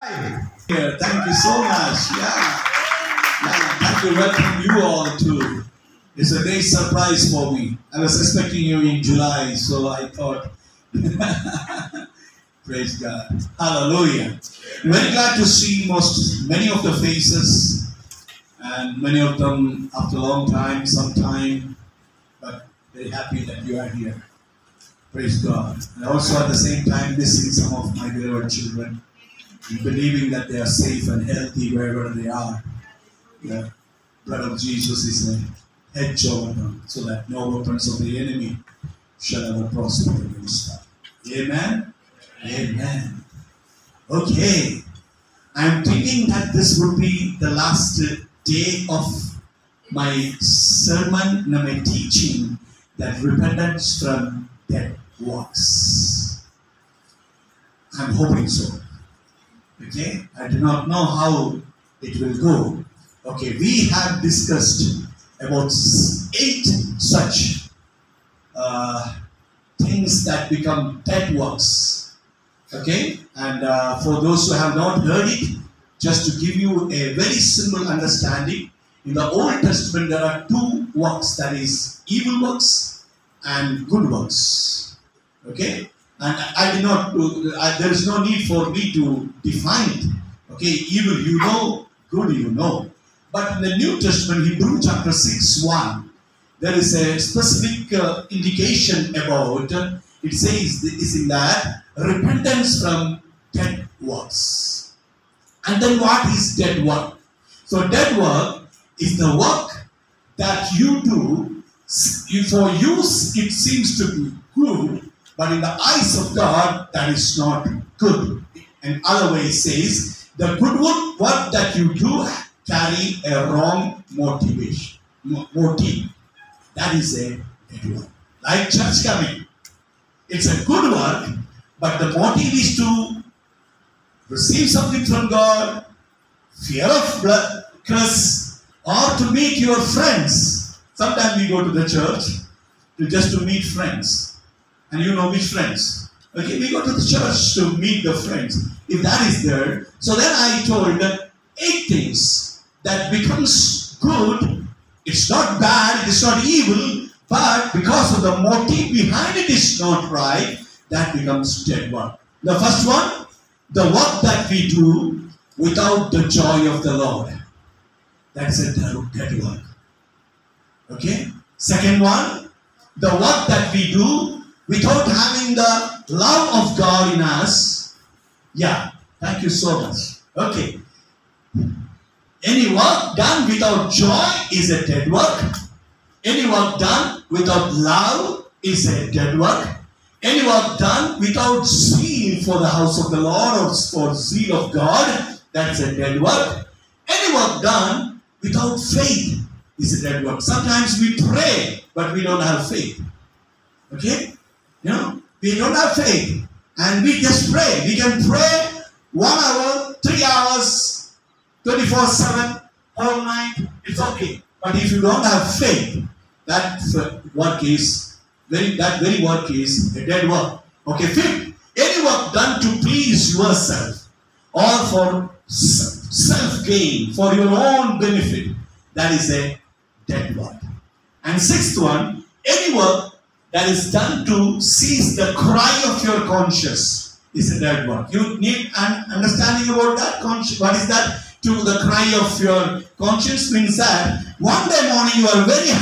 Thank you so much. Yeah. Thank you. Welcome you all too. It's a great surprise for me. I was expecting you in July, so I thought. Praise God. Hallelujah. Very glad to see many of the faces, and many of them after a long time, sometime, but very happy that you are here. Praise God. And also at the same time missing some of my beloved children. Believing that they are safe and healthy wherever they are. The blood of Jesus is a hedge over them, so that no weapons of the enemy shall ever prosper against them. Amen? Amen. Okay. I'm thinking that this will be the last day of my sermon and my teaching that repentance from dead works. I'm hoping so. Okay, I do not know how it will go. Okay, we have discussed about 8 such things that become dead works. Okay, and for those who have not heard it, just to give you a very simple understanding, in the Old Testament there are 2 works, that is evil works and good works. Okay. And there is no need for me to define it. Okay, evil you know, good you know. But in the New Testament, Hebrews chapter 6:1, there is a specific indication about, it says, is in that, repentance from dead works. And then what is dead work? So dead work is the work that you do, for you it seems to be good, but in the eyes of God, that is not good. And other way says, the good work that you do carry a wrong motive. That is a dead work. Like church coming. It's a good work, but the motive is to receive something from God, fear of curse, or to meet your friends. Sometimes we go to the church just to meet friends. And you know which friends. Okay, we go to the church to meet the friends. If that is there, so then I told 8 things that becomes good. It's not bad, it's not evil, but because of the motive behind it is not right, that becomes dead work. The first one, the work that we do without the joy of the Lord. That's a dead work. Okay? Second one, the work that we do without having the love of God in us. Yeah, thank you so much. Okay. Any work done without joy is a dead work. Any work done without love is a dead work. Any work done without zeal for the house of the Lord or for zeal of God, that's a dead work. Any work done without faith is a dead work. Sometimes we pray, but we don't have faith. Okay? You know, we don't have faith and we just pray. We can pray 1 hour, 3 hours, 24/7, all night, it's okay. But if you don't have faith, that very work is a dead work. Okay, fifth, any work done to please yourself or for self-gain, for your own benefit, that is a dead work. And sixth one, any work that is done to cease the cry of your conscience is a dead work. You need an understanding about that conscience. What is that? To the cry of your conscience means that one day morning you are very,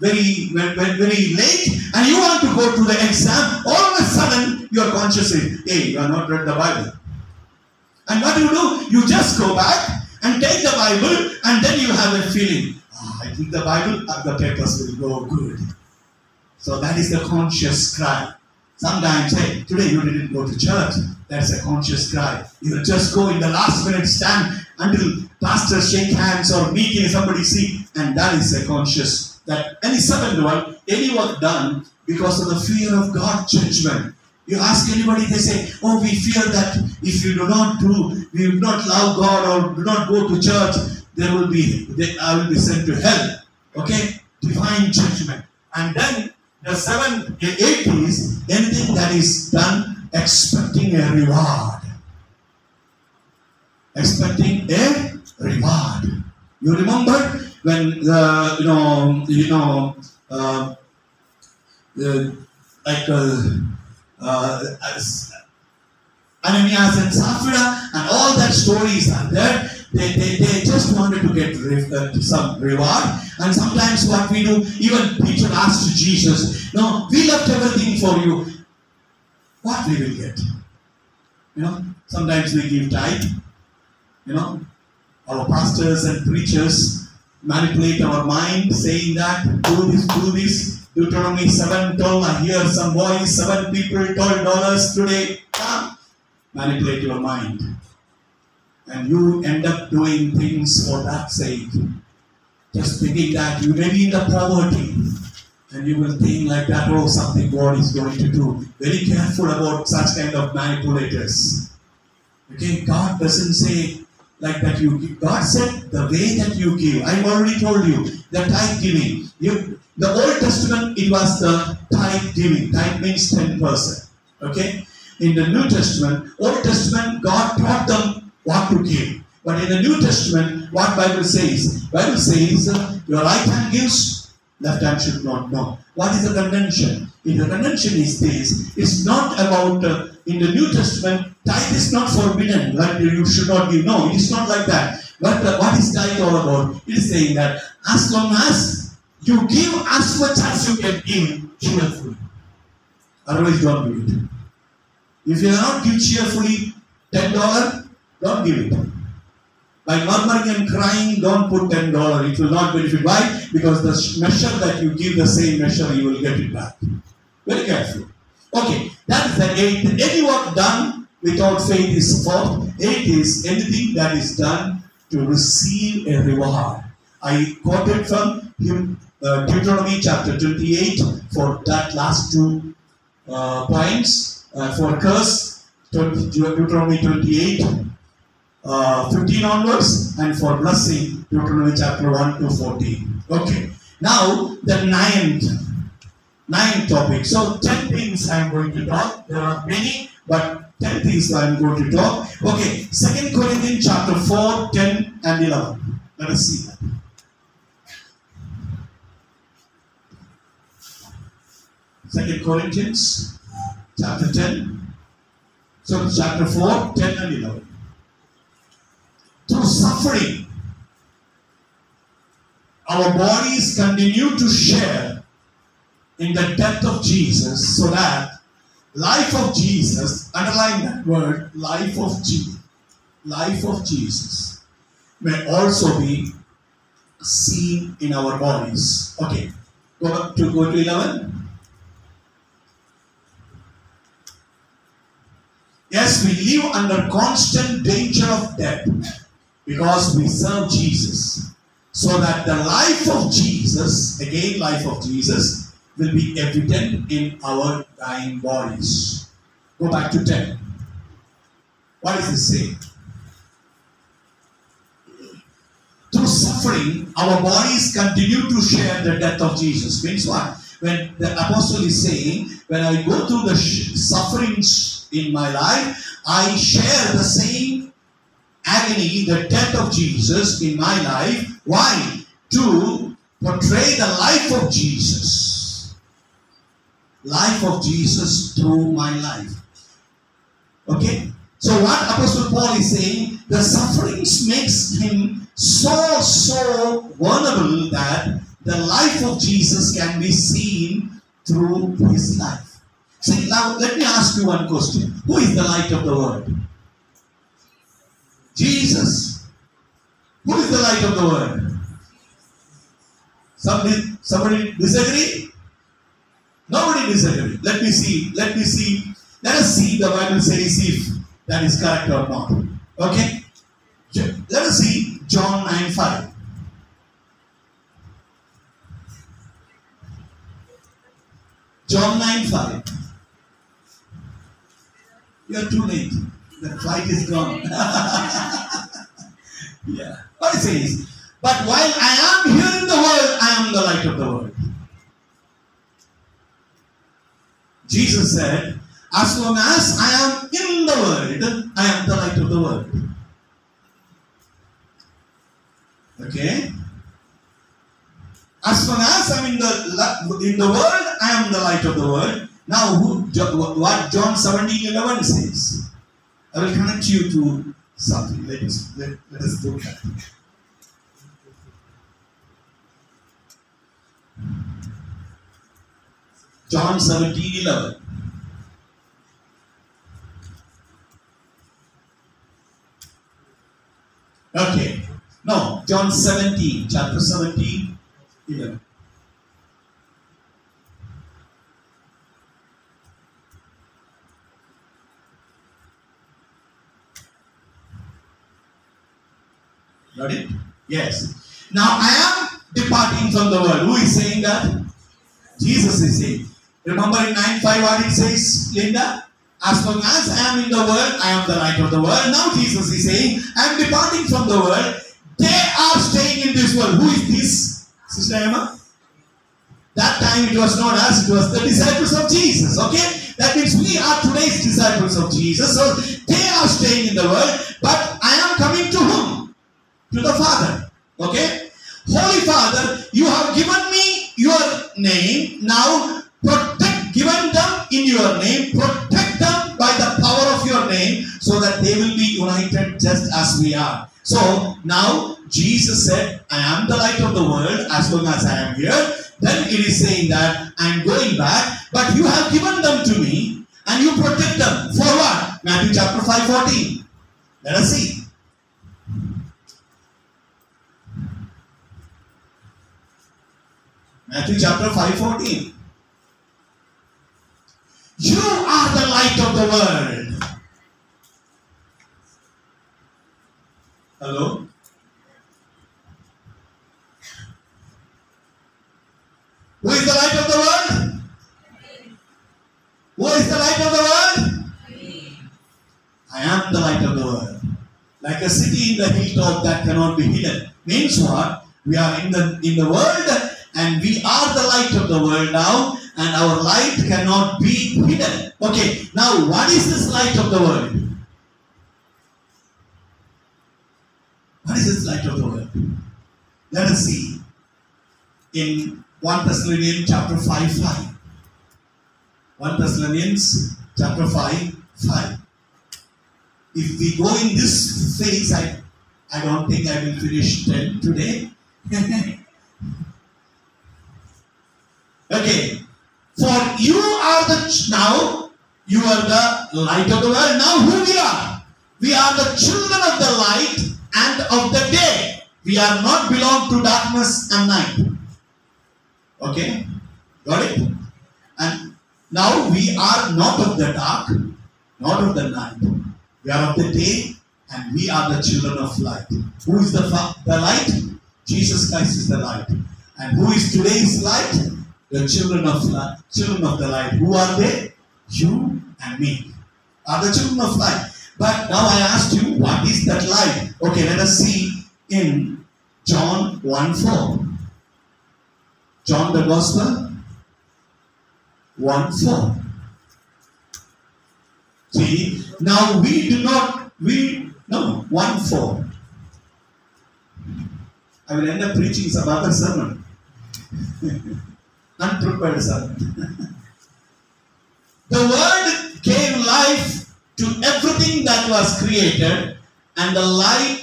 very late and you want to go to the exam. All of a sudden your conscience says, hey, you have not read the Bible. And what do? You just go back and take the Bible and then you have a feeling, oh, I think the Bible and the papers will go good. So that is the conscious cry. Sometimes, hey, today you didn't go to church. That's a conscious cry. You just go in the last minute, stand until pastors shake hands or meeting somebody see, and that is a conscious. That any seventh one, any work done because of the fear of God's judgment. You ask anybody, they say, oh, we fear that if you do not do, we do not love God or do not go to church, I will be sent to hell. Okay, divine judgment, and then. The 7th, the 8th is anything that is done expecting a reward. expecting a reward. You remember when Ananias and Sapphira and all that stories are there. They just wanted to get some reward. And sometimes what we do, even Peter asked Jesus, "No, we left everything for you. What we will get?" You know, sometimes we give tithe. You know, our pastors and preachers manipulate our mind, saying that do this. Deuteronomy 7:12. I hear some voice. 7 people $12 today. Come, manipulate your mind. And you end up doing things for that sake. Just thinking that you may be in the poverty. And you will think like that, oh, something God is going to do. Very careful about such kind of manipulators. Okay, God doesn't say like that you give. God said the way that you give. I've already told you, the tithe giving. The Old Testament, it was the tithe giving. Tithe means 10%. Okay? In the New Testament, Old Testament, God taught them what to give. But in the New Testament, what Bible says? Bible says, your right hand gives, left hand should not know. What is the convention? If the convention is this, it's not about, in the New Testament, tithe is not forbidden, like you should not give. No, it's not like that. But what is tithe all about? It is saying that as long as you give as much as you can give, cheerfully. Otherwise, don't do it. If you don't give cheerfully, $10, don't give it. By murmuring and crying, don't put $10. It will not benefit. Why? Because the measure that you give, the same measure, you will get it back. Very careful. Okay, that is the 8th. Any work done without faith is 4th. 8th is anything that is done to receive a reward. I quoted from Deuteronomy chapter 28 for that last two points. For curse, Deuteronomy 28. 15 onwards, and for blessing, Deuteronomy chapter 1 to 14. Okay, now the ninth topic. So 10 things I am going to talk. There are many, but 10 things I am going to talk. Okay, 2 Corinthians chapter 4, 10 and 11. Let us see that. Second Corinthians chapter 10. So chapter 4, 10 and 11. Through suffering, our bodies continue to share in the death of Jesus, so that life of Jesus, underline that word, life of Jesus, may also be seen in our bodies. Okay, go to 11. Yes, we live under constant danger of death, because we serve Jesus, so that the life of Jesus, again life of Jesus, will be evident in our dying bodies. Go back to 10. What does it say? Through suffering, our bodies continue to share the death of Jesus. Means what? When the apostle is saying, when I go through the sufferings in my life, I share the same agony, the death of Jesus in my life. Why? To portray the life of Jesus. Life of Jesus through my life. Okay? So what Apostle Paul is saying, the sufferings makes him so vulnerable that the life of Jesus can be seen through his life. See, now let me ask you one question. Who is the light of the world? Jesus. Who is the light of the world? Somebody disagree? Nobody disagree. Let me see. Let us see the Bible says if that is correct or not. Okay? Let us see John 9:5. John 9:5. You are too late. The flight is gone. Yeah. What it says, but while I am here in the world, I am the light of the world. Jesus said, as long as I am in the world, I am the light of the world. Okay? As far as I am in the world, I am the light of the world. Now, what John 17:11 says. I will connect you to something. Let us do that. John 17:11. Okay. No, John 17, chapter 17, 11. Got it? Yes. Now I am departing from the world. Who is saying that? Jesus is saying. Remember in 9:5 what it says, Linda? As long as I am in the world, I am the light of the world. Now Jesus is saying, I am departing from the world. They are staying in this world. Who is this? Sister Emma? That time it was known as, it was the disciples of Jesus. Okay? That means we are today's disciples of Jesus. So they are staying in the world. But I am coming to whom? To the Father. Okay? Holy Father, you have given me your name. Now, given them in your name, protect them by the power of your name, so that they will be united just as we are. So now Jesus said, I am the light of the world as long as I am here. Then it is saying that I am going back, but you have given them to me and you protect them. For what? Matthew chapter 5:14. Let us see. Matthew chapter 5:14. You are the light of the world. Hello? Who is the light of the world? Who is the light of the world? I am the light of the world. Like a city in the hilltop that cannot be hidden. Means what? We are in the world and we are the light of the world now. And our light cannot be hidden. Okay, now what is this light of the world? What is this light of the world? Let us see. In 1 Thessalonians chapter 5:5. 1 Thessalonians chapter 5:5. If we go in this phase, I don't think I will finish 10 today. Okay. For you are you are the light of the world. Now who we are? We are the children of the light and of the day. We are not belong to darkness and night. Okay? Got it? And now we are not of the dark, not of the night. We are of the day and we are the children of light. Who is the light? Jesus Christ is the light. And who is today's light? The children of the light. Who are they? You and me are the children of light. But now I asked you, what is that light? Okay, let us see in John 1:4. John the Gospel 1:4. See, now we do not, 1:4. I will end up preaching some other sermon. Unprepared servant. The word gave life to everything that was created, and the light,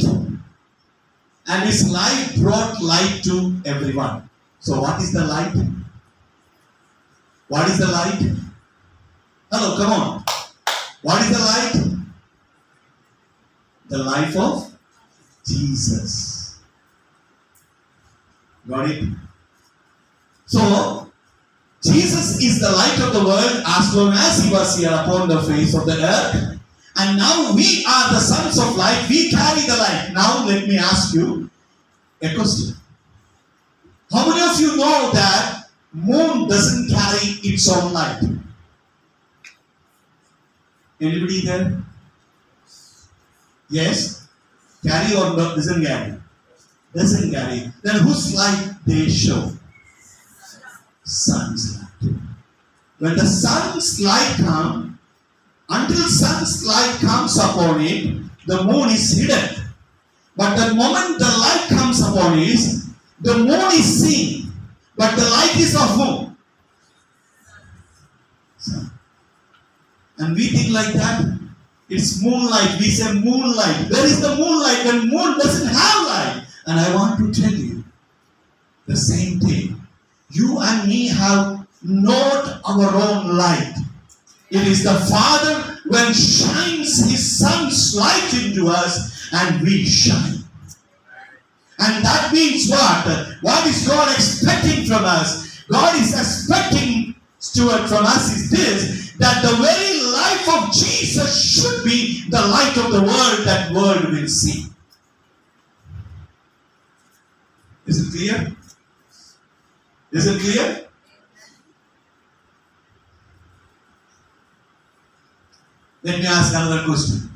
and his light brought light to everyone. So what is the light? What is the light? Hello, come on. What is the light? The life of Jesus. Got it? So Jesus is the light of the world as long as he was here upon the face of the earth. And now we are the sons of light. We carry the light. Now let me ask you a question. How many of you know that moon doesn't carry its own light? Anybody here? Yes? Carry or doesn't carry? Doesn't carry. Then whose light they show? Sun's light. When the sun's light comes, until sun's light comes upon it, the moon is hidden. But the moment the light comes upon is, the moon is seen. But the light is of whom? Sun. And we think like that. It's moonlight. We say moonlight. Where is the moonlight when moon doesn't have light? And I want to tell you the same thing. You and me have not our own light. It is the Father when shines His Son's light into us and we shine. And that means what? What is God expecting from us? God is expecting, Stuart, from us is this, that the very life of Jesus should be the light of the world that world will see. Is it clear? Is it clear? Let me ask another question.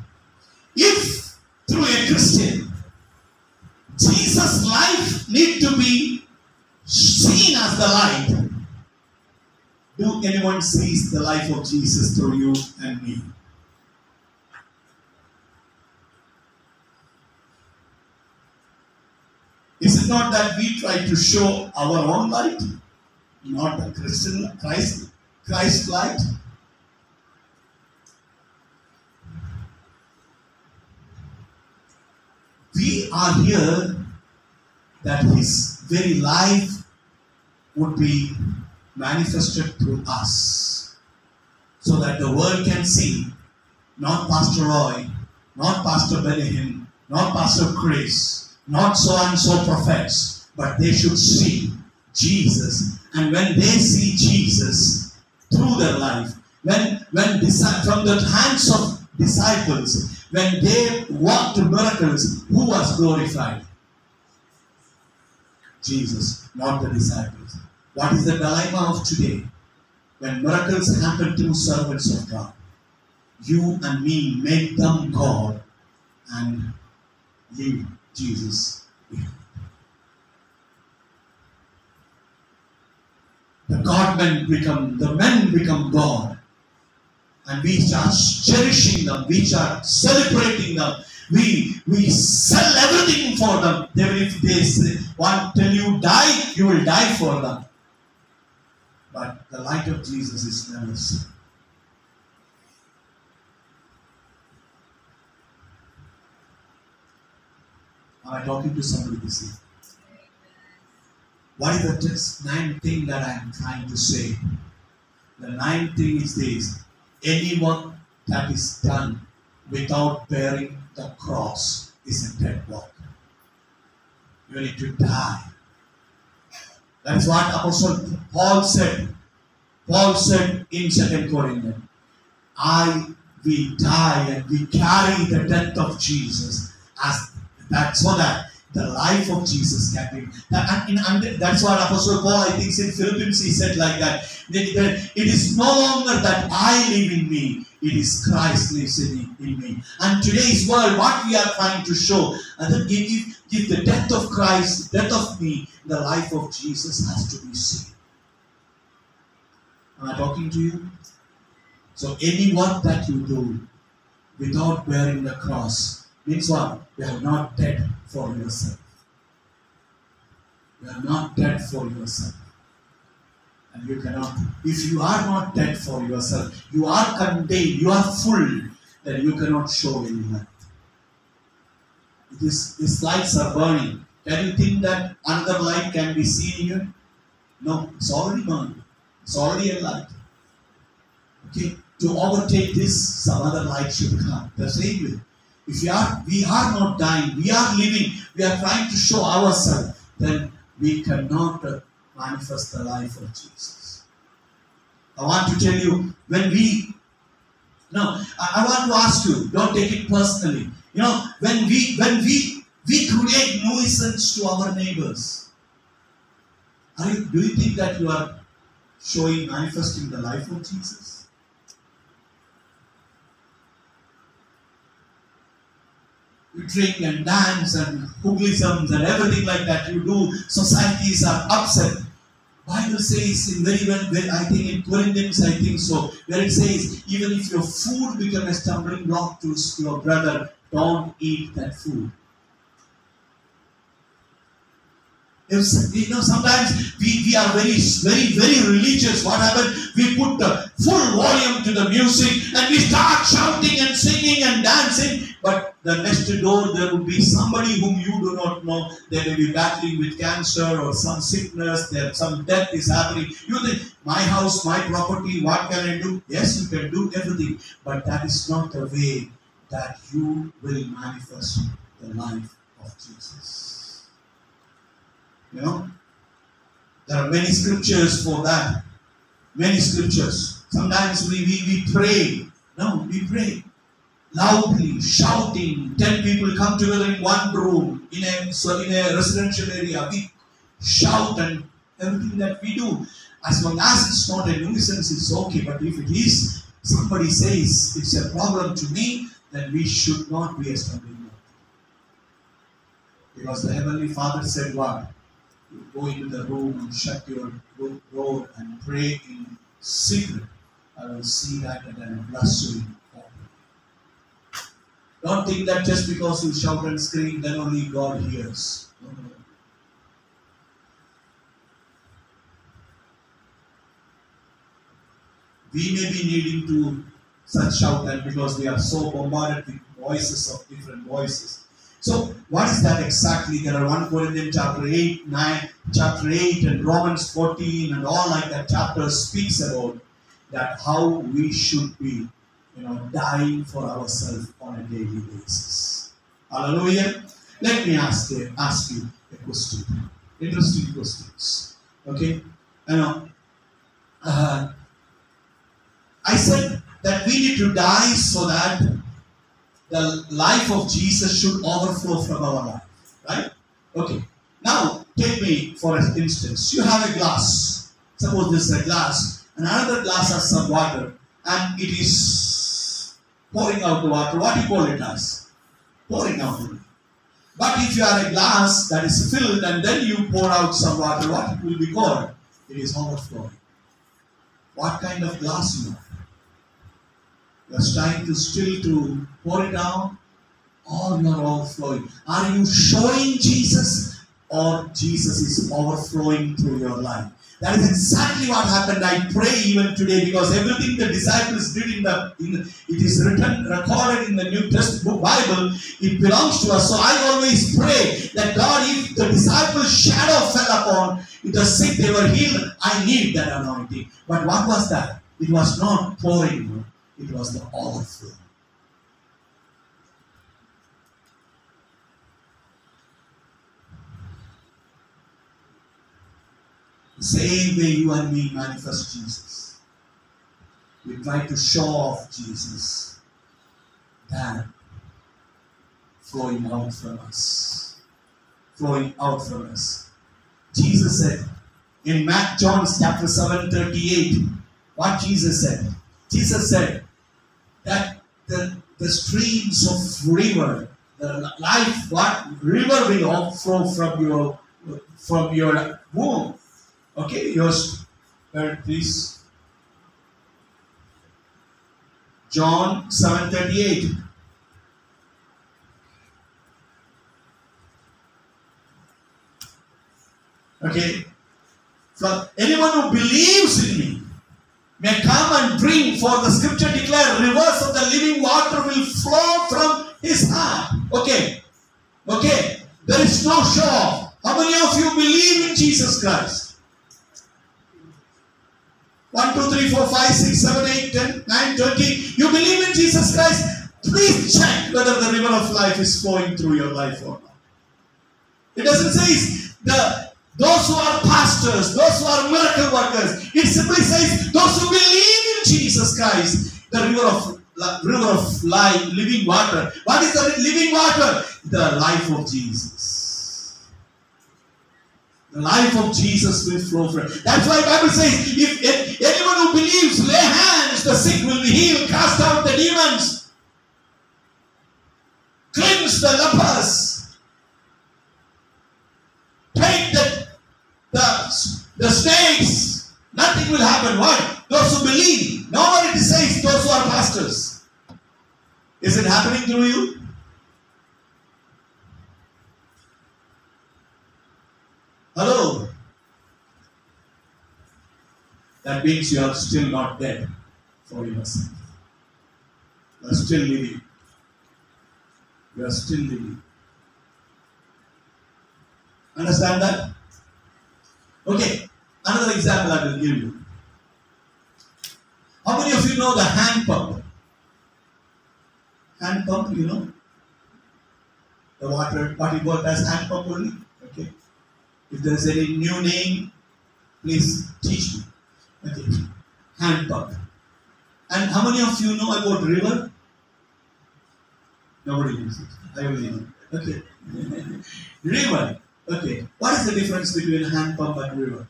If through a Christian, Jesus' life needs to be seen as the light, do anyone sees the life of Jesus through you and me? Is it not that we try to show our own light, not the Christ light? We are here that His very life would be manifested through us so that the world can see, not Pastor Roy, not Pastor Benny Hinn, not Pastor Chris, not so and so prophets, but they should see Jesus. And when they see Jesus through their life, from the hands of disciples, when they walked to miracles, who was glorified? Jesus, not the disciples. What is the dilemma of today? When miracles happen to servants of God, you and me make them God and leave Jesus behind. The men become God. And we start cherishing them, we start celebrating them, we sell everything for them. If they want till you die, you will die for them. But the light of Jesus is never seen. Am I talking to somebody this evening? What is the just ninth thing that I am trying to say? The ninth thing is this. Anyone that is done without bearing the cross is a dead work. You need to die. That's what Apostle Paul said. Paul said in 2 Corinthians, we die and we carry the death of Jesus so that the life of Jesus can be. That's what Apostle Paul, I think, in Philippians, he said like that. It is no longer that I live in me. It is Christ lives in me. And today's world, what we are trying to show, and if the death of Christ, death of me, the life of Jesus has to be seen. Am I talking to you? So any work that you do without bearing the cross, means what? You are not dead for yourself. You are not dead for yourself. And you cannot. If you are not dead for yourself, you are contained, you are full, then you cannot show any light. These lights are burning. Can you think that another light can be seen here? No, it's already burning. It's already a light. Okay? To overtake this, some other light should come. The same way. If we are not dying, we are living, we are trying to show ourselves, then we cannot manifest the life of Jesus. I want to tell you, I want to ask you, don't take it personally. You know, when we create nuisance to our neighbors, do you think that you are manifesting the life of Jesus? You drink and dance and hooliganisms and everything like that you do. Societies are upset. Bible says in very well, I think in Corinthians, I think so, where it says, even if your food becomes a stumbling block to your brother, don't eat that food. You know, sometimes we are very, very, very religious. What happened? We put the full volume to the music and we start shouting and singing and dancing. But the next door there will be somebody whom you do not know. They may be battling with cancer or some sickness. There, some death is happening. You think, my house, my property, what can I do? Yes, you can do everything. But that is not the way that you will manifest the life of Jesus. You know, there are many scriptures for that. Many scriptures. Sometimes we pray. No, we pray loudly, shouting. 10 people come together in one room, in a residential area. We shout and everything that we do. As long as it's not a nuisance, it's okay. But if it is, somebody says it's a problem to me, then we should not be a stumbling block. Because the Heavenly Father said what? You go into the room and shut your door and pray in secret. I will see that and I will bless you in open. Don't think that just because you shout and scream, then only God hears. No, no. We may be needing to such shout that because we are so bombarded with voices of different voices. So, what is that exactly? There are 1 Corinthians chapter 8, 9, chapter 8 and Romans 14 and all like that chapter speaks about that how we should be, you know, dying for ourselves on a daily basis. Hallelujah. Let me ask you a question. Interesting questions. Okay. You know, I said that we need to die so that the life of Jesus should overflow from our life, right? Okay. Now, take me for an instance. You have a glass. Suppose this is a glass. And another glass has some water. And it is pouring out the water. What do you call it as? Pouring out the water. But if you are a glass that is filled and then you pour out some water, what it will be called? It is overflowing. What kind of glass you are? You are trying to still to pour it down, or you are overflowing. Are you showing Jesus, or Jesus is overflowing through your life? That is exactly what happened. I pray even today, because everything the disciples did it is written, recorded in the New Testament Bible. It belongs to us. So I always pray that God, if the disciples' shadow fell upon the sick, they were healed. I need that anointing. But what was that? It was not pouring. It was the overflow. The same way you and me manifest Jesus. We try to show off Jesus than flowing out from us. Flowing out from us. Jesus said in John chapter 7:38, what Jesus said? Jesus said that the streams of river, the life, what river will overflow from your womb. Okay, yours, please. John 7:38. Okay, so anyone who believes in me may come and drink, for the scripture declares, rivers of the living water will flow from his heart. Okay, okay, there is no show off. How many of you believe in Jesus Christ? 1, 2, 3, 4, 5, 6, 7, 8, 10, 9, 20. You believe in Jesus Christ? Please check whether the river of life is flowing through your life or not. It doesn't say those who are pastors, those who are miracle workers. It simply says those who believe in Jesus Christ, the river of life, living water. What is the living water? The life of Jesus. The life of Jesus will flow from it. That's why the Bible says, if anyone who believes, lay hands, the sick will be healed, cast out the demons, cleanse the lepers, take the snakes, nothing will happen. Why? Those who believe. Nobody says those who are pastors. Is it happening through you? Hello. That means you are still not dead for yourself. You are still living. You are still living. Understand that? Okay. Another example I will give you. How many of you know the hand pump? Hand pump, you know? The water body got as hand pump only. Okay. If there is any new name, please teach me. Okay. Hand pump. And how many of you know about river? Nobody knows it. I only know. Okay. River. Okay. What is the difference between hand pump and river?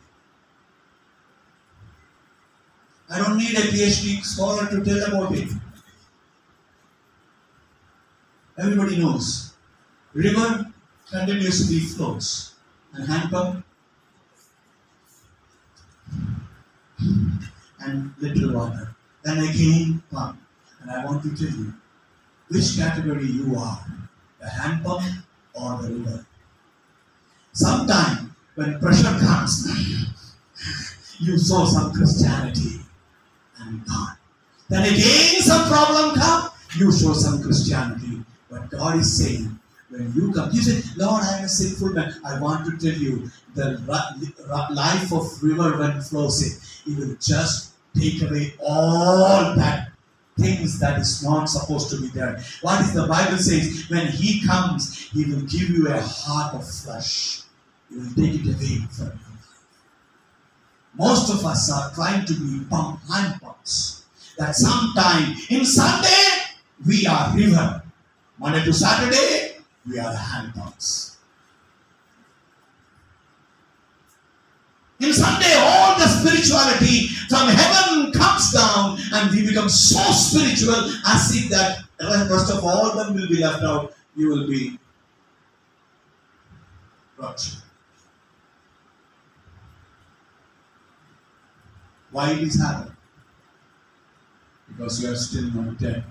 I don't need a PhD scholar to tell about it. Everybody knows. River continuously flows. And hand pump? And little water. Then again pump. And I want to tell you which category you are. The hand pump or the river. Sometimes when pressure comes, you saw some Christianity and God. Then again some problem comes, you show some Christianity. But God is saying, when you come, you say, Lord, I am a sinful man. I want to tell you, the life of river when flows in, it will just take away all that things that is not supposed to be there. What is the Bible says? When He comes, He will give you a heart of flesh. He will take it away from you. Most of us are trying to be hand pumps. That sometime in Sunday, we are river. Monday to Saturday, we are hand pumps. In Sunday, all the spirituality from heaven comes down and we become so spiritual as if that rest of all them will be left out. You will be ruptured. Why it is happening? Because you are still not dead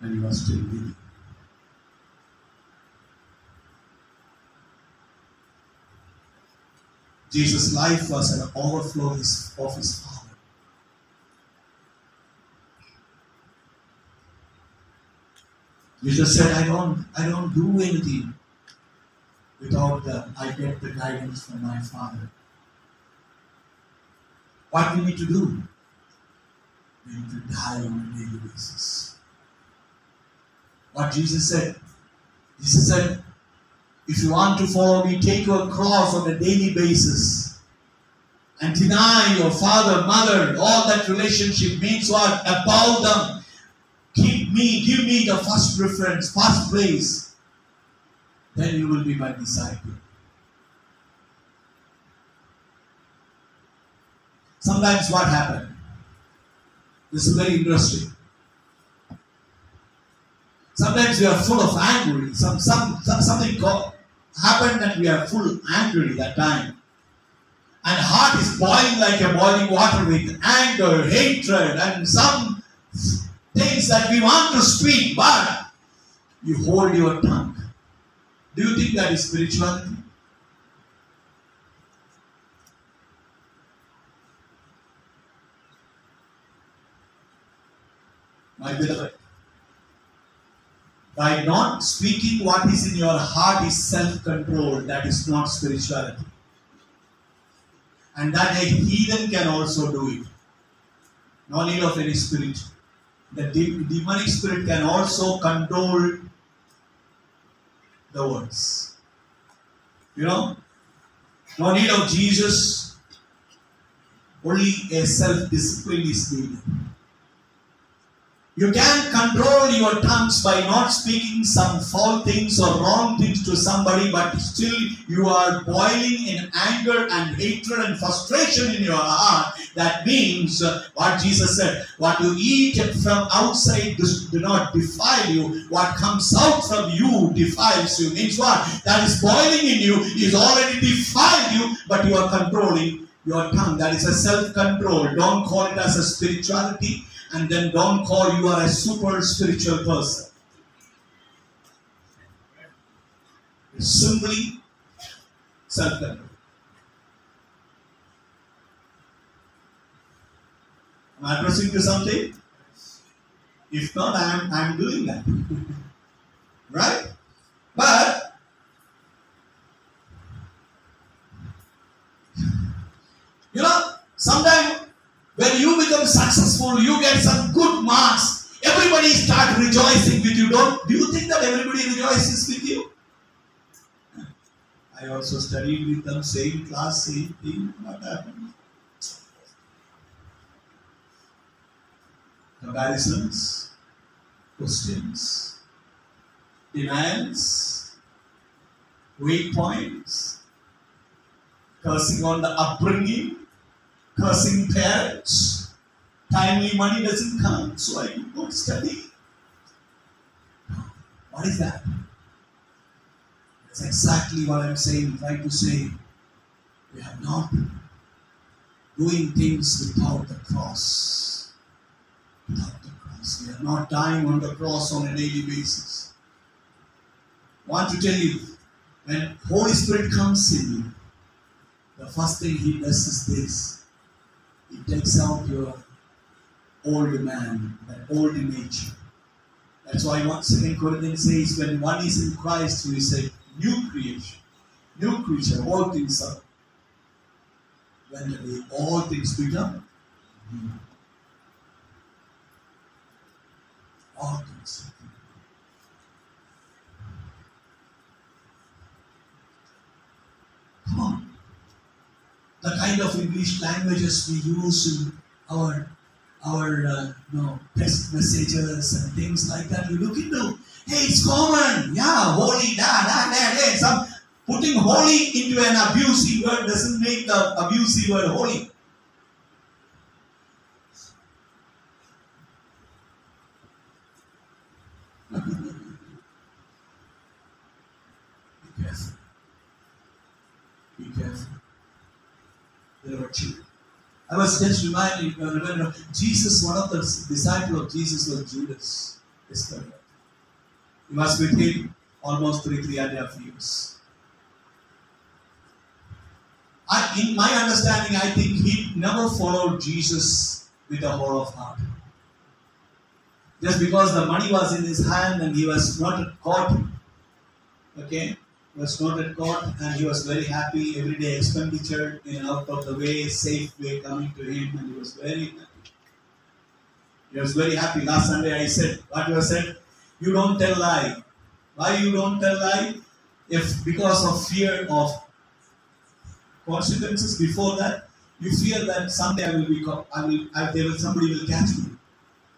and you are still living. Jesus' life was an overflow of His Father. Jesus said, I don't do anything without I get the guidance from my Father. What we need to do? We need to die on a daily basis. What Jesus said? Jesus said, if you want to follow me, take your cross on a daily basis and deny your father, mother, all that relationship means what? Above them. Keep me, give me the first preference, first place. Then you will be my disciple. Sometimes what happened? This is very interesting. Sometimes we are full of anger. Something happened that we are full angry that time. And heart is boiling like a boiling water with anger, hatred, and some things that we want to speak, but you hold your tongue. Do you think that is spirituality? My beloved, by not speaking what is in your heart is self-control. That is not spirituality. And that a heathen can also do it. No need of any spirit. The demonic spirit can also control the words. You know? No need of Jesus. Only a self-discipline is needed. You can control your tongues by not speaking some foul things or wrong things to somebody, but still you are boiling in anger and hatred and frustration in your heart. That means what Jesus said, what you eat from outside do not defile you. What comes out from you defiles you. Means what? That is boiling in you, is already defiled you, but you are controlling your tongue. That is a self-control. Don't call it as a spirituality. And then don't call you are a super spiritual person. It's simply self-control. Am I addressing to something? If not, I am doing that. Right? But you know, sometimes when you become successful, you get some good marks, everybody start rejoicing with you. Do you think that everybody rejoices with you? I also studied with them, same class, same thing. What happened? Comparisons, questions, denials, weak points, cursing on the upbringing, cursing parents, timely money doesn't come, so I don't study. What is that? That's exactly what I'm saying, trying to say. We are not doing things without the cross. Without the cross. We are not dying on the cross on a daily basis. I want to tell you, when Holy Spirit comes in you, the first thing He does is this. He takes out your old man, that old nature. That's why 2 Corinthians says, when one is in Christ, he is a new creation, new creature, all things are. When all things become new. All things. Come on. The kind of English languages we use in our text messages and things like that, we look into, hey, it's common, yeah, holy, some putting holy into an abusive word doesn't make the abusive word holy. Be careful. Be careful. There were children. I was just reminded, remember, Jesus, one of the disciples of Jesus was Judas. He was with Him almost 3.5 years. In my understanding, I think he never followed Jesus with a whole of heart. Just because the money was in his hand and he was not at court. Okay? He was not at court and he was very happy, everyday expenditure, out of the way, safe way coming to him, and he was very happy. He was very happy. Last Sunday I said, what you said? You don't tell lie. Why you don't tell lie? If because of fear of consequences before that, you fear that someday somebody will catch me.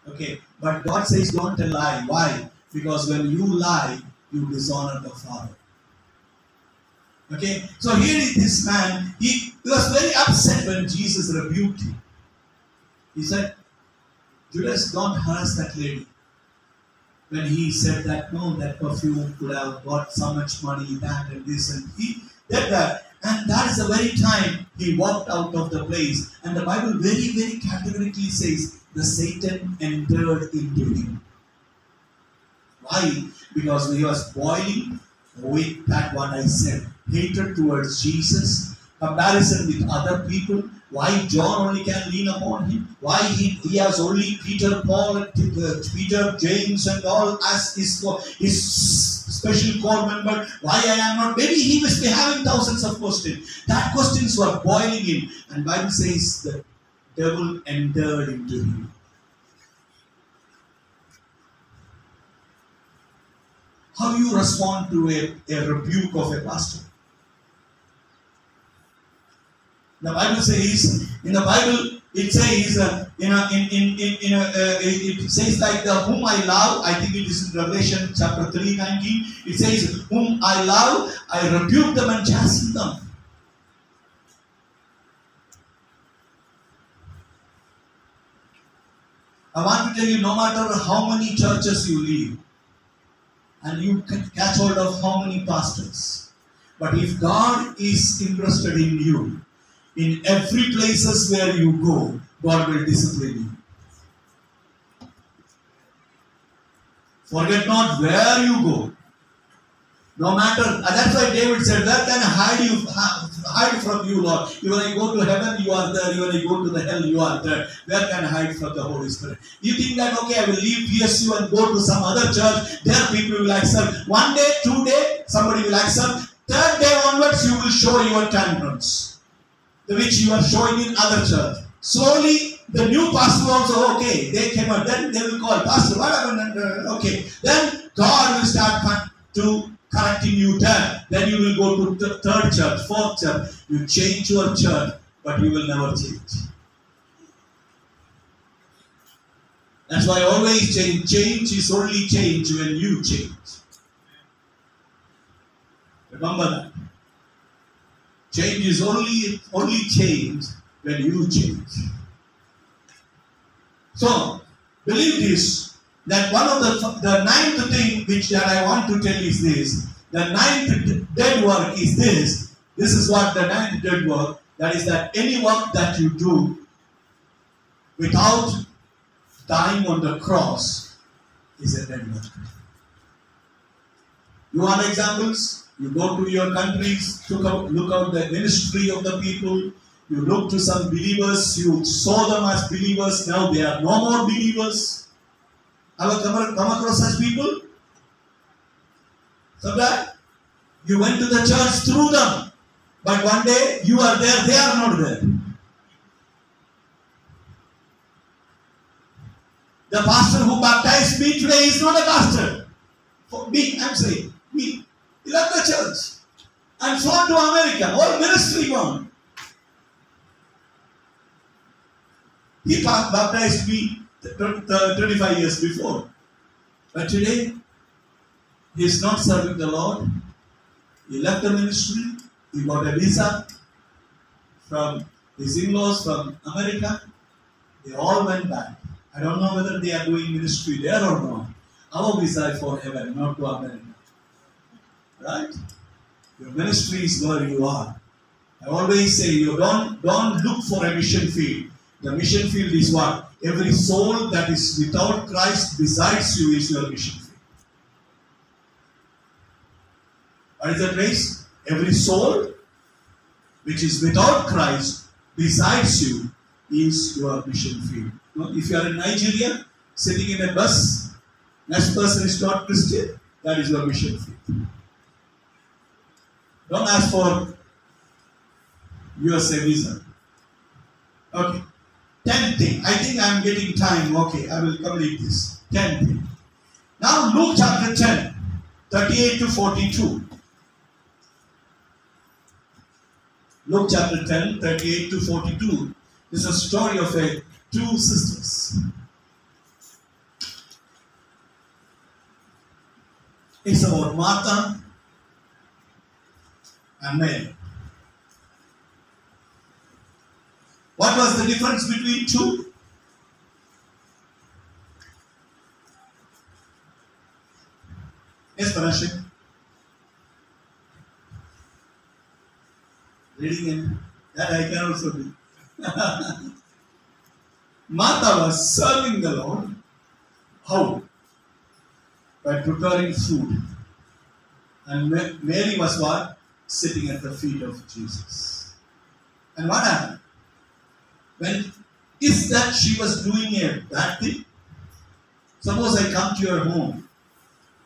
Okay, but God says don't tell lie. Why? Because when you lie, you dishonor the Father. Okay, so here is this man, he was very upset when Jesus rebuked him. He said, Judas, don't harass that lady. When he said that, no, that perfume could have got so much money, that and this, and he did that. And that is the very time he walked out of the place. And the Bible very, very categorically says, the Satan entered into him. Why? Because he was boiling with that what I said. Hatred towards Jesus, comparison with other people, why John only can lean upon him, why he has only Peter, Paul, Peter, James and all as his special core member, why I am not, maybe he must be having thousands of questions. That questions were boiling him, and Bible says the devil entered into him. How do you respond to a rebuke of a pastor? The Bible says, in the Bible, it says, it says like the whom I love, I think it is in Revelation chapter 3:19, it says, whom I love, I rebuke them and chasten them. I want to tell you, no matter how many churches you leave, and you can catch hold of how many pastors. But if God is interested in you, in every places where you go, God will discipline you. Forget not where you go. No matter, that's why David said, where can I hide you, hide from you, Lord. When I go to heaven, you are there. When I go to the hell, you are there. Where can I hide from the Holy Spirit? You think that, okay, I will leave PSU and go to some other church. There people will accept. One day, 2 days, somebody will accept. Third day onwards, you will show your tantrums, which you are showing in other church. Slowly, the new pastor also, okay, they came out. Then they will call, Pastor, what happened? Okay. Then God will start to correcting you there. Then you will go to the third church, fourth church. You change your church, but you will never change. That's why I always change. Change is only change when you change. Remember that. Change is only change when you change. So, believe this, that one of the ninth thing which that I want to tell is this. The ninth dead work is this. This is what the ninth dead work, that is that any work that you do without dying on the cross is a dead work. You want examples? You go to your countries, look out the ministry of the people. You look to some believers, you saw them as believers, now they are no more believers. Have you come across such people? Sometimes you went to the church through them, but one day you are there, they are not there. The pastor who baptized me today is not a pastor. For me, I'm saying, me. He left the church and flown to America, all ministry gone. He baptized me 35 years before. But today, he is not serving the Lord. He left the ministry. He got a visa from his in-laws from America. They all went back. I don't know whether they are doing ministry there or not. Our visa is for heaven, not to America. Right? Your ministry is where you are. I always say, you don't look for a mission field. The mission field is what? Every soul that is without Christ besides you is your mission field. What is the grace? Every soul which is without Christ besides you is your mission field. Now, if you are in Nigeria, sitting in a bus, next person is not Christian, that is your mission field. Don't ask for USA visa. Okay. 10th thing. I think I'm getting time. Okay, I will complete this. 10th thing. Now Luke chapter 10, 38 to 42. Luke chapter 10, 38 to 42. This is a story of two sisters. It's about Martha and Mary. What was the difference between two? Yes, Parashik. Reading it. That I can also do. Martha was serving the Lord. How? By preparing food. And Mary was what? Sitting at the feet of Jesus. And what happened? When is that she was doing a bad thing? Suppose I come to your home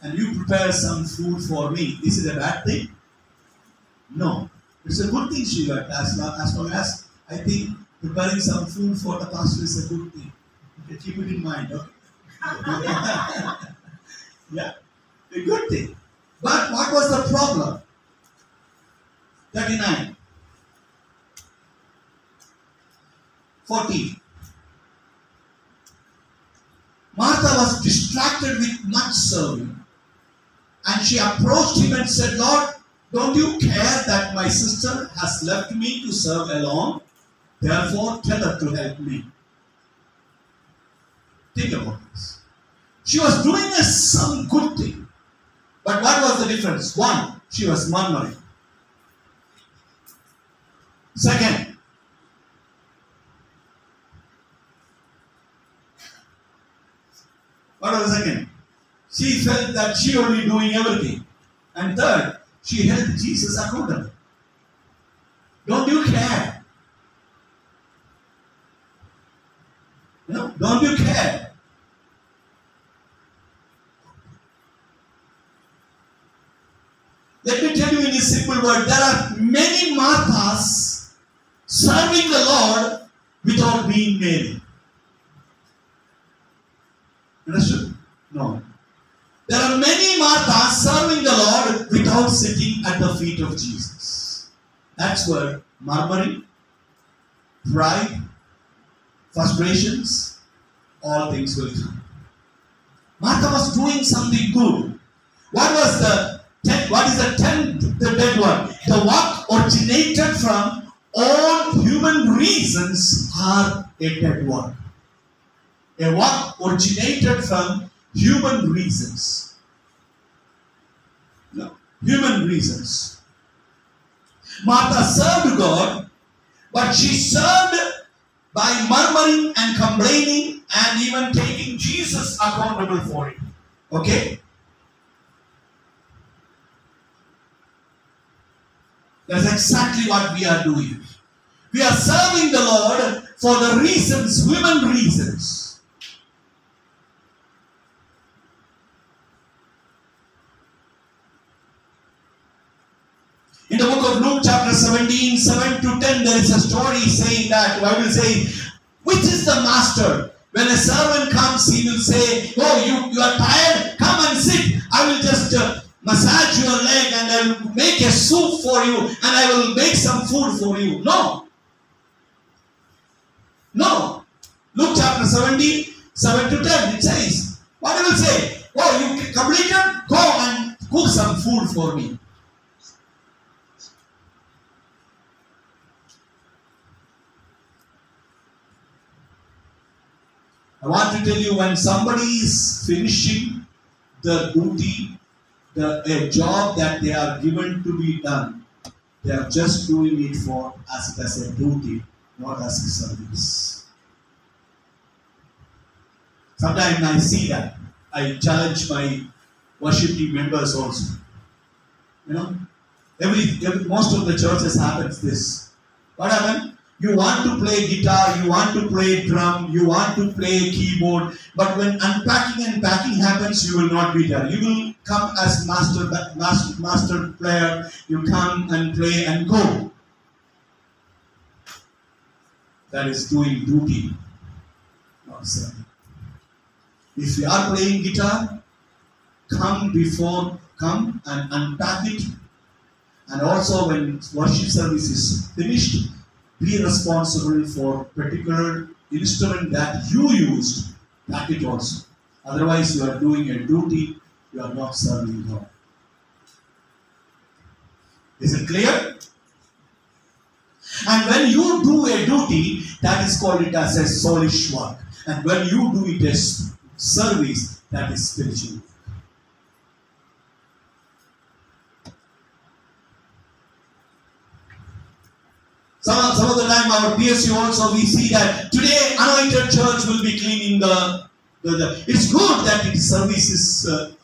and you prepare some food for me. Is it a bad thing? No. It's a good thing she got, as long as I think preparing some food for the pastor is a good thing. Okay, keep it in mind. Okay. Yeah, a good thing. But what was the problem? 39. 40. Martha was distracted with much serving, and she approached him and said, Lord, don't you care that my sister has left me to serve alone? Therefore, tell her to help me. Think about this. She was doing some good thing, but what was the difference? One, she was murmuring. Second, she felt that she only doing everything. And third, she held Jesus accountable. Don't you care? No? Don't you care? Let me tell you in this simple word, there are many Marthas serving the Lord without being Mary. Understood? No. There are many Marthas serving the Lord without sitting at the feet of Jesus. That's where murmuring, pride, frustrations, all things will come. Martha was doing something good. What is the tenth one? The work originated from all human reasons are a dead work. A work originated from human reasons. No, human reasons. Martha served God, but she served by murmuring and complaining and even taking Jesus accountable for it. Okay? That's exactly what we are doing. We are serving the Lord for the reasons, human reasons. In the book of Luke chapter 17, 7 to 10, there is a story saying that, I will say, which is the master? When a servant comes, he will say, oh, you are tired? Come and sit. I will just massage your leg and I will make a soup for you and I will make some food for you. No. No. Luke chapter 17, 7 to 10, it says, what it will say? Oh, you completed? Go and cook some food for me. I want to tell you, when somebody is finishing the duty, a job that they are given to be done, they are just doing it for as a duty, not as a service. Sometimes I see that. I challenge my worship team members also. You know, most of the churches happens this. What happened? You want to play guitar, you want to play drum, you want to play keyboard, but when unpacking and packing happens, you will not be there. You will come as master player, you come and play and go. That is doing duty, not serving. If you are playing guitar, come and unpack it. And also when worship service is finished, be responsible for particular instrument that you used, pack it also. Otherwise, you are doing a duty, you are not serving God. Is it clear? And when you do a duty, that is called it as a soulish work. And when you do it as service, that is spiritual. Some of the time our PSU also we see that today anointed church will be cleaning the it's good that its service is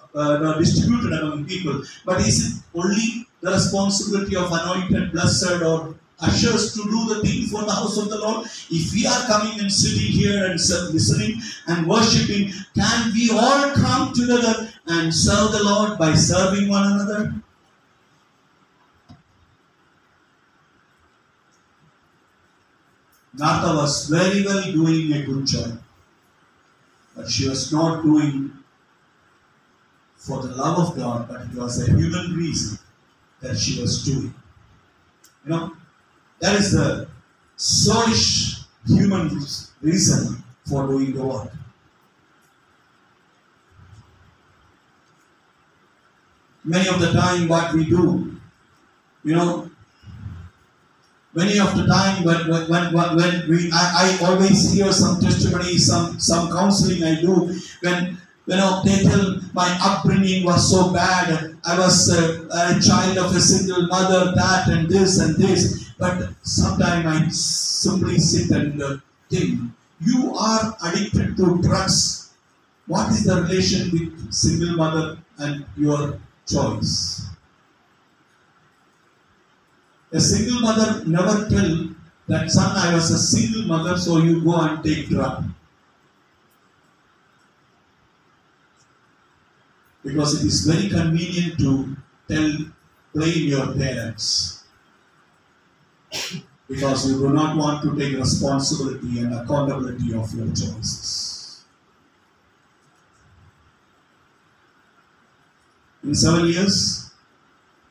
distributed among people, but is it only the responsibility of anointed, blessed or ushers to do the thing for the house of the Lord? If we are coming and sitting here and listening and worshipping, can we all come together and serve the Lord by serving one another? Martha was very well doing a good job, but she was not doing for the love of God, but it was a human reason that she was doing. You know, that is the soulish human reason for doing the work. Many of the time what we do, you know, many of the time when I always hear some testimony, some counseling I do, when they tell my upbringing was so bad, I was a child of a single mother, that and this, but sometimes I simply sit and think, you are addicted to drugs. What is the relation with single mother and your choice? A single mother never tell that, son, I was a single mother, so you go and take drug. Because it is very convenient to blame your parents. Because you do not want to take responsibility and accountability of your choices. In 7 years,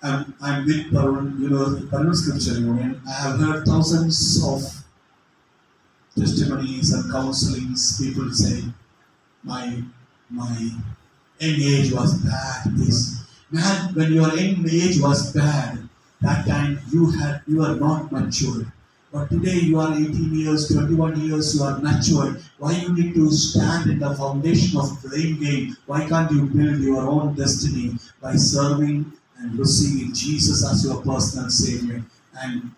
I'm with Paranul Scripture Union. I have heard thousands of testimonies and counselings. People say, my young age was bad, this. Man, when your young age was bad, that time you are not matured. But today you are 18 years, 21 years, you are matured. Why you need to stand in the foundation of blame game? Why can't you build your own destiny by serving and receiving Jesus as your personal Savior and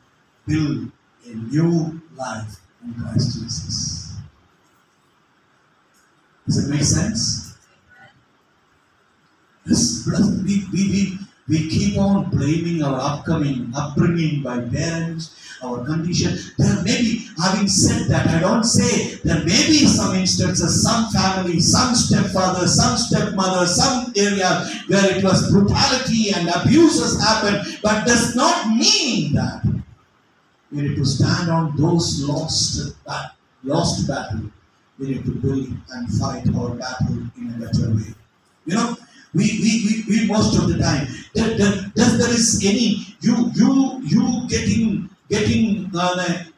build a new life in Christ Jesus? Does it make sense? We keep on blaming our upbringing by parents, our condition. There may be, having said that, I don't say, there may be some instances, some family, some stepfather, some stepmother, some area where it was brutality and abuses happened, but does not mean that. We need to stand on those lost battle. We need to build and fight our battle in a better way. We most of the time, there is any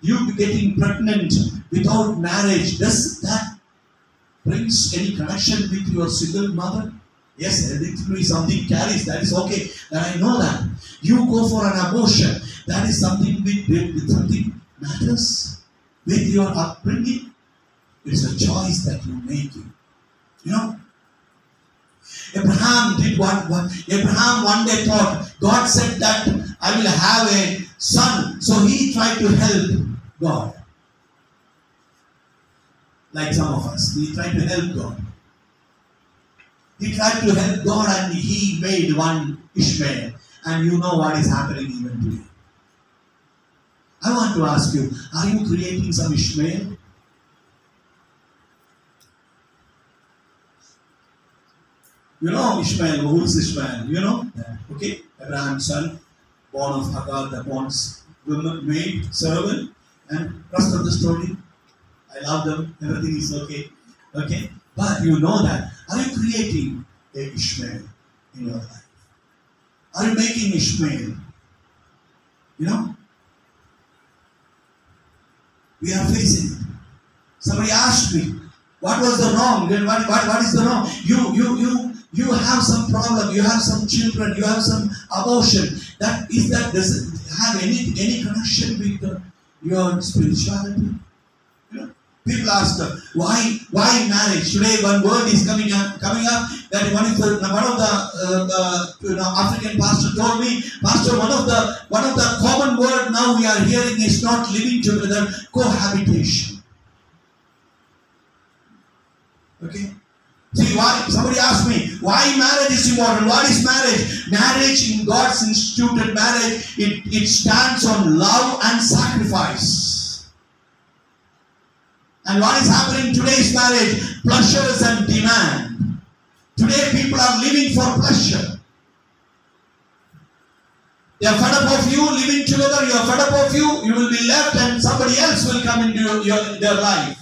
you getting pregnant without marriage, does that brings any connection with your single mother? Yes, literally something carries, that is okay, that I know that. You go for an abortion, that is something with something matters with your upbringing. It's a choice that you make. Abraham did one. Abraham one day thought, God said that I will have a son. So he tried to help God. Like some of us, we try to help God. He tried to help God and he made one Ishmael. And you know what is happening even today. I want to ask you, are you creating some Ishmael? Ishmael, who is Ishmael? Okay, Abraham's son, born of Hagar, the bond's woman, maid, servant, and rest of the story. I love them, everything is okay. Okay, but you know that. Are you creating an Ishmael in your life? Are you making Ishmael? We are facing it. Somebody asked me, what was the wrong? What is the wrong? You have some problem, you have some children, you have some abortion. That doesn't have any connection with your spirituality. People ask them, why marriage? Today one word is coming up that one of the African pastor told me, Pastor, one of the common word now we are hearing is not living together, cohabitation. Okay? See, why? Somebody asked me, why marriage is important? What is marriage? Marriage, in God's instituted marriage, it stands on love and sacrifice. And what is happening in today's marriage? Pleasures and demand. Today people are living for pleasure. They are fed up of you living together. You are fed up of you will be left and somebody else will come into their life.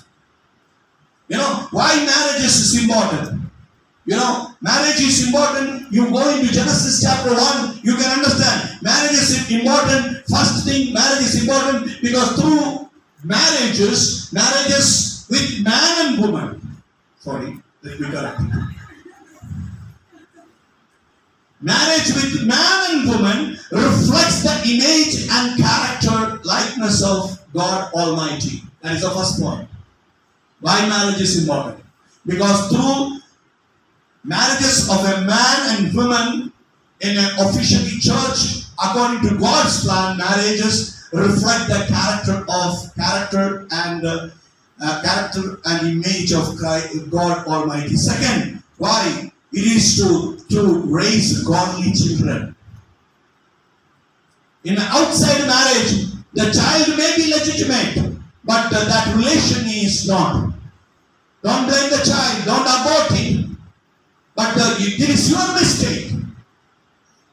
Why marriage is important? Marriage is important. You go into Genesis chapter 1, you can understand. Marriage is important. First thing, marriage is important because through marriages with man and woman. Sorry, let me correct it. Marriage with man and woman reflects the image and character likeness of God Almighty. That is the first point. Why marriage is important? Because through marriages of a man and woman in an officially church, according to God's plan, marriages reflect the character and image of Christ, God Almighty. Second, why? It is to raise godly children. In outside marriage, the child may be legitimate, but that relation is not. Don't blame the child, don't abort it. But it is your mistake.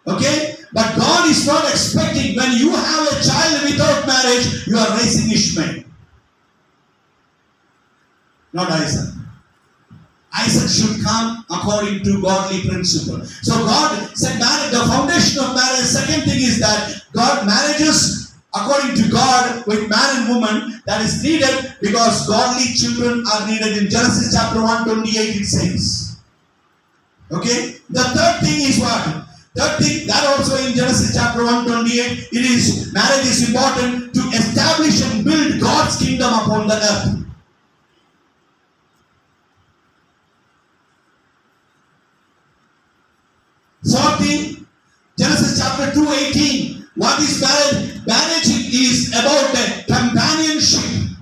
Okay? But God is not expecting, when you have a child without marriage, you are raising Ishmael. Not Isaac. Isaac should come according to godly principle. So God said marriage, the foundation of marriage, second thing is that God marriages according to God with man and woman, that is needed because godly children are needed. In Genesis chapter 1:28 it says. Okay? The third thing is what? Third thing, that also in Genesis chapter 1:28, it is marriage is important to establish and build God's kingdom upon the earth. Fourth thing, Genesis chapter 2:18. What is marriage? Marriage is about the companionship.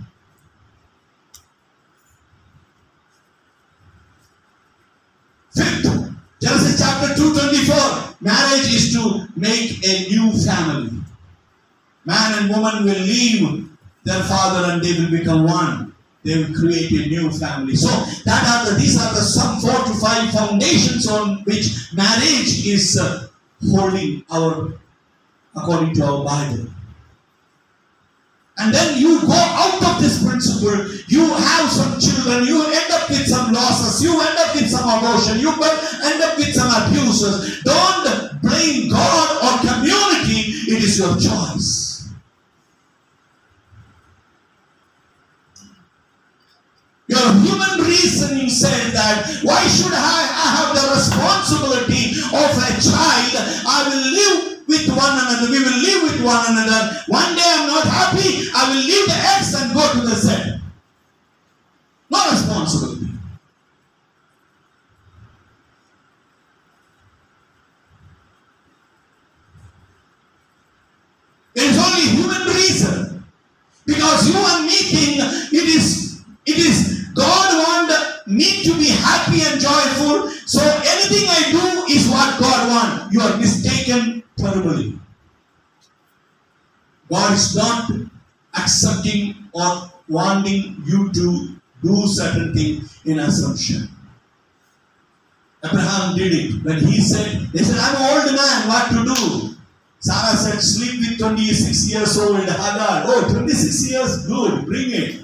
Fifth, Genesis chapter 2:24. Marriage is to make a new family. Man and woman will leave their father and they will become one. They will create a new family. So that are these are the some 4 to 5 foundations on which marriage is holding according to our Bible. And then you go out of this principle, you have some children, you end up with some losses, you end up with some abortion, you end up with some abuses. Don't blame God or community, it is your choice. Your human reasoning said that why should I have the responsibility of a child? I will live with one another. We will live with one another. One day I'm not happy. I will leave the X and go to the Z. No responsibility. It is only human reason. Because you and me think it is God wants me to be happy and joyful, so anything I do is what God wants. You are mistaken terribly. God is not accepting or wanting you to do certain things in assumption. Abraham did it. When he said, they said, I'm an old man, what to do? Sarah said, sleep with 26 years old Hagar. Oh, 26 years, good, bring it.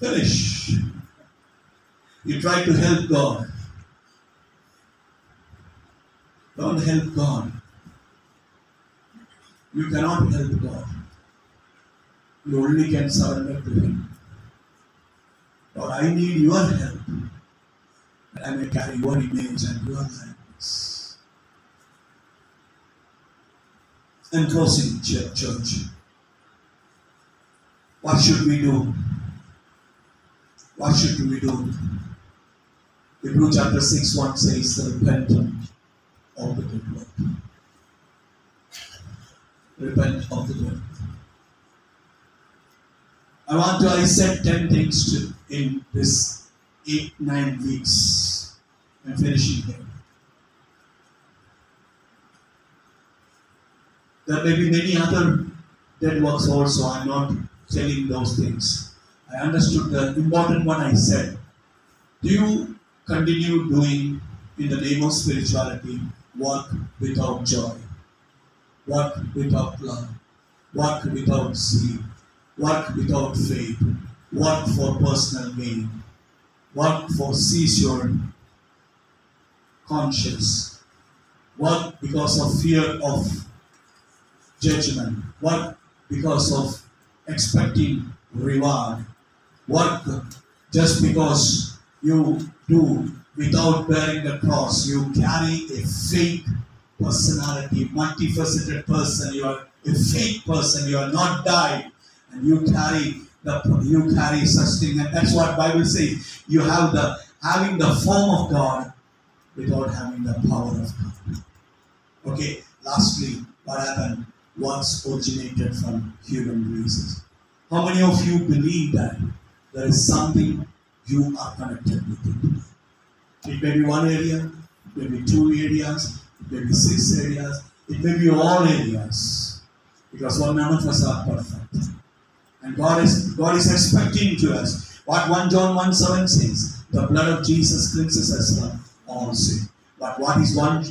Finish. You try to help God. Don't help God. You cannot help God. You only can surrender to Him. Lord, I need your help that I may carry your image and your likeness. And closing, church. What should we do? What should we do? Hebrews chapter 6:1 says, repent of the good work. Repent of the good work. I said 10 things in this 8-9 weeks. I'm finishing here. There may be many other dead works also. I'm not telling those things. I understood the important one I said. Do you continue doing, in the name of spirituality, work without joy, work without love, work without sleep, work without faith, work for personal gain, work for cease your conscience, work because of fear of judgment, work because of expecting reward, work just because you do without bearing the cross. You carry a fake personality, multifaceted person. You are a fake person. You are not died, and you carry such thing. And that's what Bible says. You have having the form of God without having the power of God. Okay. Lastly, what happened? Works originated from human reasons. How many of you believe that there is something you are connected with it? It may be one area, it may be two areas, maybe 6 areas, it may be all areas. Because none of us are perfect. And God is expecting to us what 1 John 1:7 says, the blood of Jesus cleanses us from all sin. But what is 1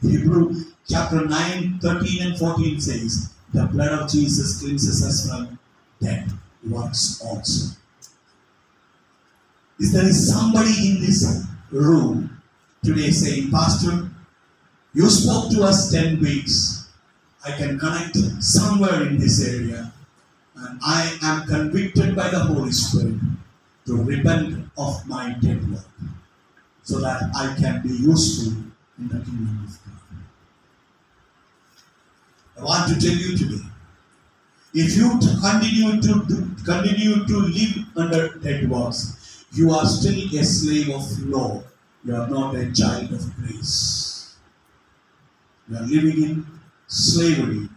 Hebrews chapter 9:13 and 14 says, the blood of Jesus cleanses us from death works also. If there is somebody in this room today saying, Pastor, you spoke to us 10 weeks. I can connect somewhere in this area. And I am convicted by the Holy Spirit to repent of my dead work so that I can be useful in the kingdom of God. I want to tell you today, if you continue to live under dead works, you are still a slave of law. You are not a child of grace. You are living in slavery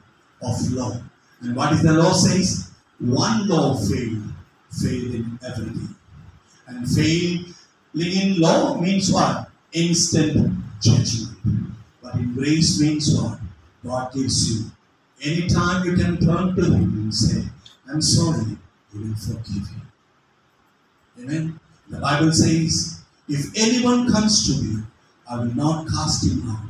of law. And what is the law says? One law failed in everything. And failing in law means what? Instant judgment. But in grace means what? God gives you. Anytime you can turn to Him and say, I'm sorry, He will forgive you. Amen? The Bible says, if anyone comes to me, I will not cast him out.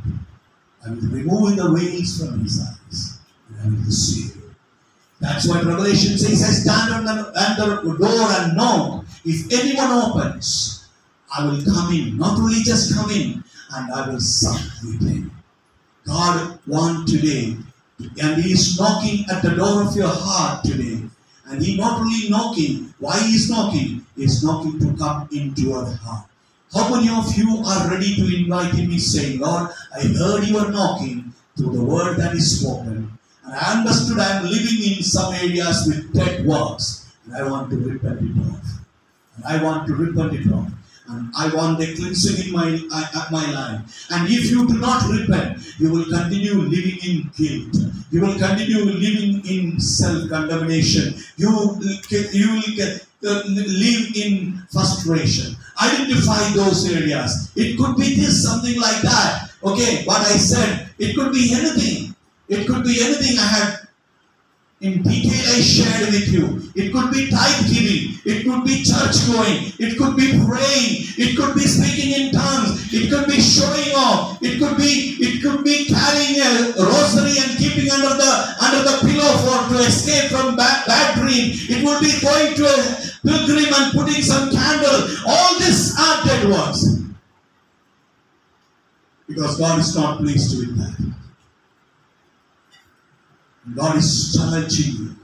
I will remove the veils from his eyes, and I will receive you. That's what Revelation says, I stand at the door and knock. If anyone opens, I will come in. Not only just come in, and I will sup with him. God wants today, and He is knocking at the door of your heart today. And He not only knocking, why He is knocking? He is knocking to come into your heart. How many of you are ready to invite Him in saying, Lord, I heard you are knocking through the word that is spoken. And I understood I am living in some areas with dead works. And I want to repent it off. And I want to repent it off. And I want the cleansing in my life. And if you do not repent, you will continue living in guilt. You will continue living in self-condemnation. You will live in frustration. Identify those areas. It could be this, something like that. Okay, what I said. It could be anything. It could be anything I had in detail I shared with you. It could be tithe giving. It could be church going. It could be praying. It could be speaking in tongues. It could be showing off. It could be carrying a rosary and keeping under the pillow for to escape from bad dream. It would be going to a pilgrim and putting some candle. All these are dead works. Because God is not pleased with that. God is challenging you.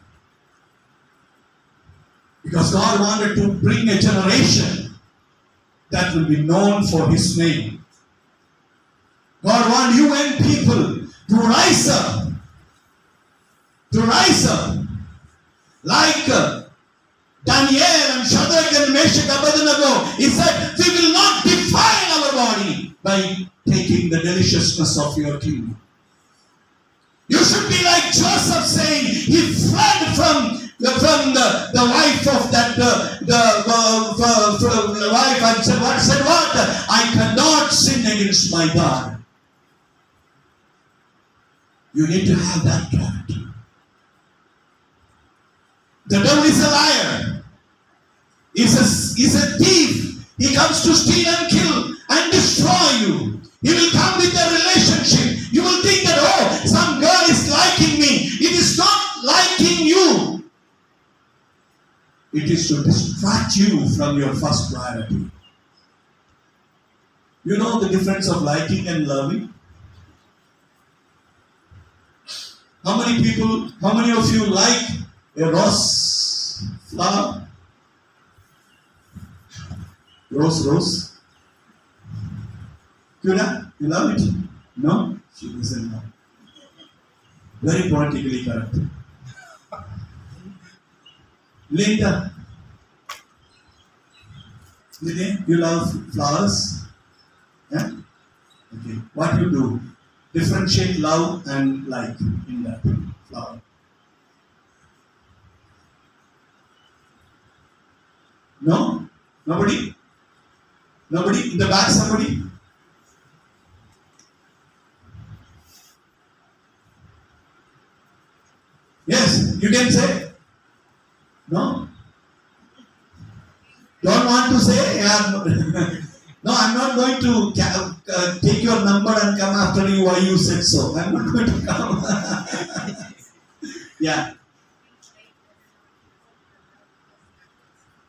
Because God wanted to bring a generation that will be known for His name. God wants you and people to rise up. To rise up. Like Daniel and Shadrach and Meshach Abednego. He said, we will not defile our body by taking the deliciousness of your kingdom. You should be like Joseph saying, he fled from the wife of the wife and said what? I cannot sin against my God. You need to have that thought. The devil is a liar. He's a thief. He comes to steal and kill and destroy you. He will come with a relationship. You will think that, oh, some girl is liking me. It is not liking you. It is to distract you from your first priority. You know the difference of liking and loving? How many of you like a rose flower? Rose. Judah, you love it? No? She doesn't know. Very politically correct. Linda, you love flowers? Yeah? Okay. What you do? Differentiate love and like in that flower. No? Nobody? Nobody? In the back, somebody? Yes, you can say. No? Don't want to say? No, I'm not going to take your number and come after you why you said so. I'm not going to come. Yeah.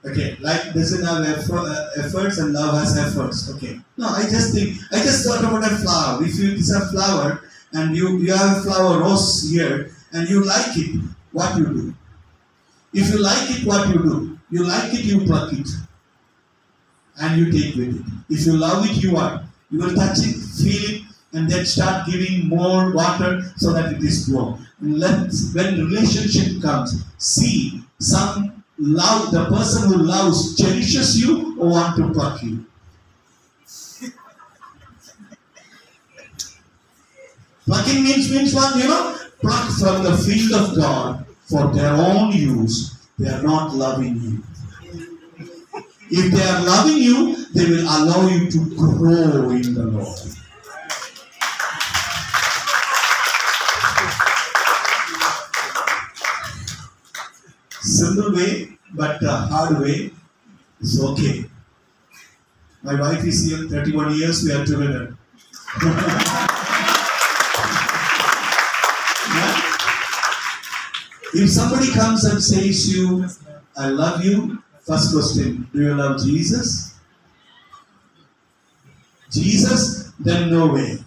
Okay, life doesn't have efforts and love has efforts. Okay. No, I just thought about a flower. If you deserve flower and you have a flower rose here and you like it, what you do? If you like it, what you do? You like it, you pluck it. And you take with it. If you love it, you are. You will touch it, feel it, and then start giving more water so that it is grown. When relationship comes, see some love, the person who loves cherishes you or want to pluck you. Plucking means what? You know, pluck from the field of God for their own use. They are not loving you. If they are loving you, they will allow you to grow in the Lord. Simple way, but the hard way is okay. My wife is here, 31 years, we are together. Yeah? If somebody comes and says to you, I love you, first question, do you love Jesus? Jesus? Then no way.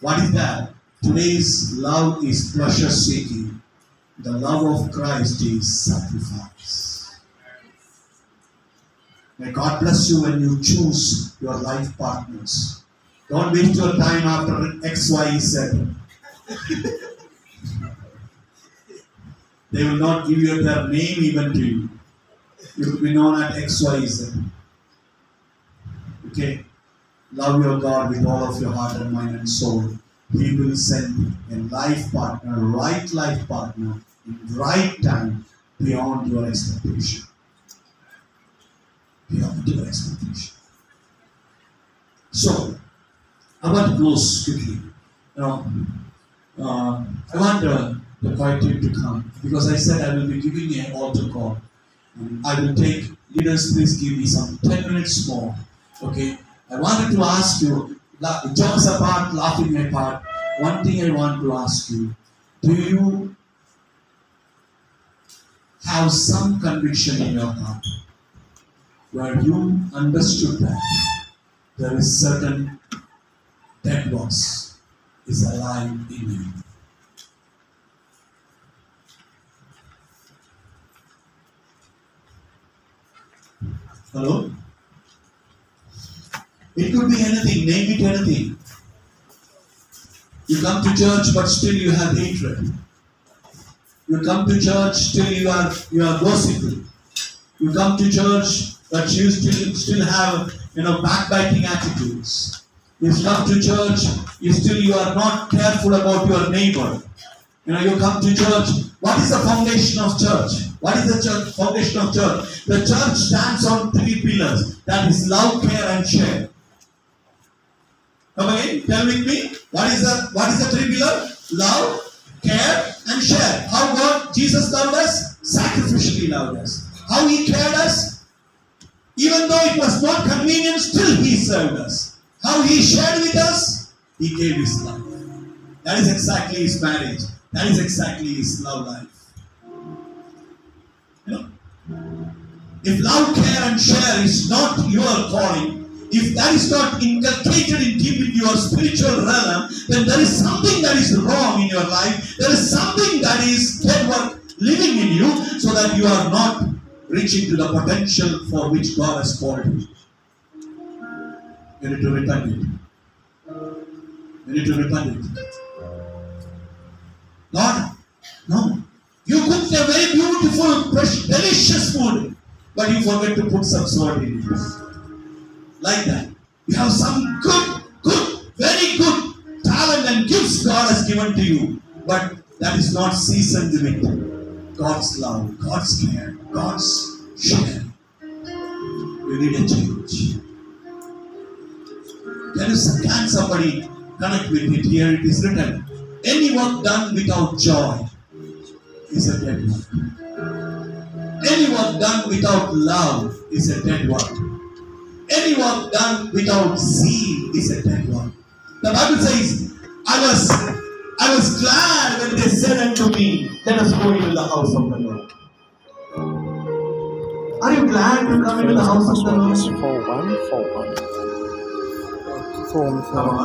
What is that? Today's love is pleasure seeking. The love of Christ is sacrifice. May God bless you when you choose your life partners. Don't waste your time after X, Y, Z. They will not give you their name even to you. You will be known at X, Y, Z. Okay? Love your God with all of your heart and mind and soul. He will send a life partner, right life partner, in the right time, beyond your expectation. Beyond your expectation. So, I want to close quickly. I want the quiet team to come, because I said I will be giving an altar call. And I will take, leaders, please give me some 10 minutes more. Okay? I wanted to ask you, jokes apart, laughing apart, one thing I want to ask you. Do you have some conviction in your heart where you understood that there is certain deadlocks is alive in you? Hello? It could be anything, name it anything. You come to church but still you have hatred. You come to church still you are gossiping. You come to church but you still have backbiting attitudes. You come to church, you are not careful about your neighbor. You come to church. What is the foundation of church? What is the church foundation of church? The church stands on three pillars. That is love, care, and share. Come again, tell with me. What is the three pillar? Love, care, and share. How God, Jesus loved us? Sacrificially loved us. How He cared us? Even though it was not convenient, still He served us. How He shared with us? He gave His love. That is exactly His marriage. That is exactly His love life. If love, care, and share is not your calling, if that is not inculcated in deep in your spiritual realm, then there is something that is wrong in your life. There is something that is dead work living in you, so that you are not reaching to the potential for which God has called you. You need to repent it. You need to repent it. Lord, no. You cooked a very beautiful, fresh, delicious food, but you forget to put some salt in it. Like that. You have some good, very good talent and gifts God has given to you, but that is not seasoned with God's love, God's care, God's share. You need a change. Can somebody connect with it? Here it is written. Any work done without joy is a dead one. Anyone done without love is a dead one. Anyone done without zeal is a dead one. The Bible says, I was glad when they said unto me, let us go into the house of the Lord. Are you glad to come into the house of the Lord? 4-1, 4-1.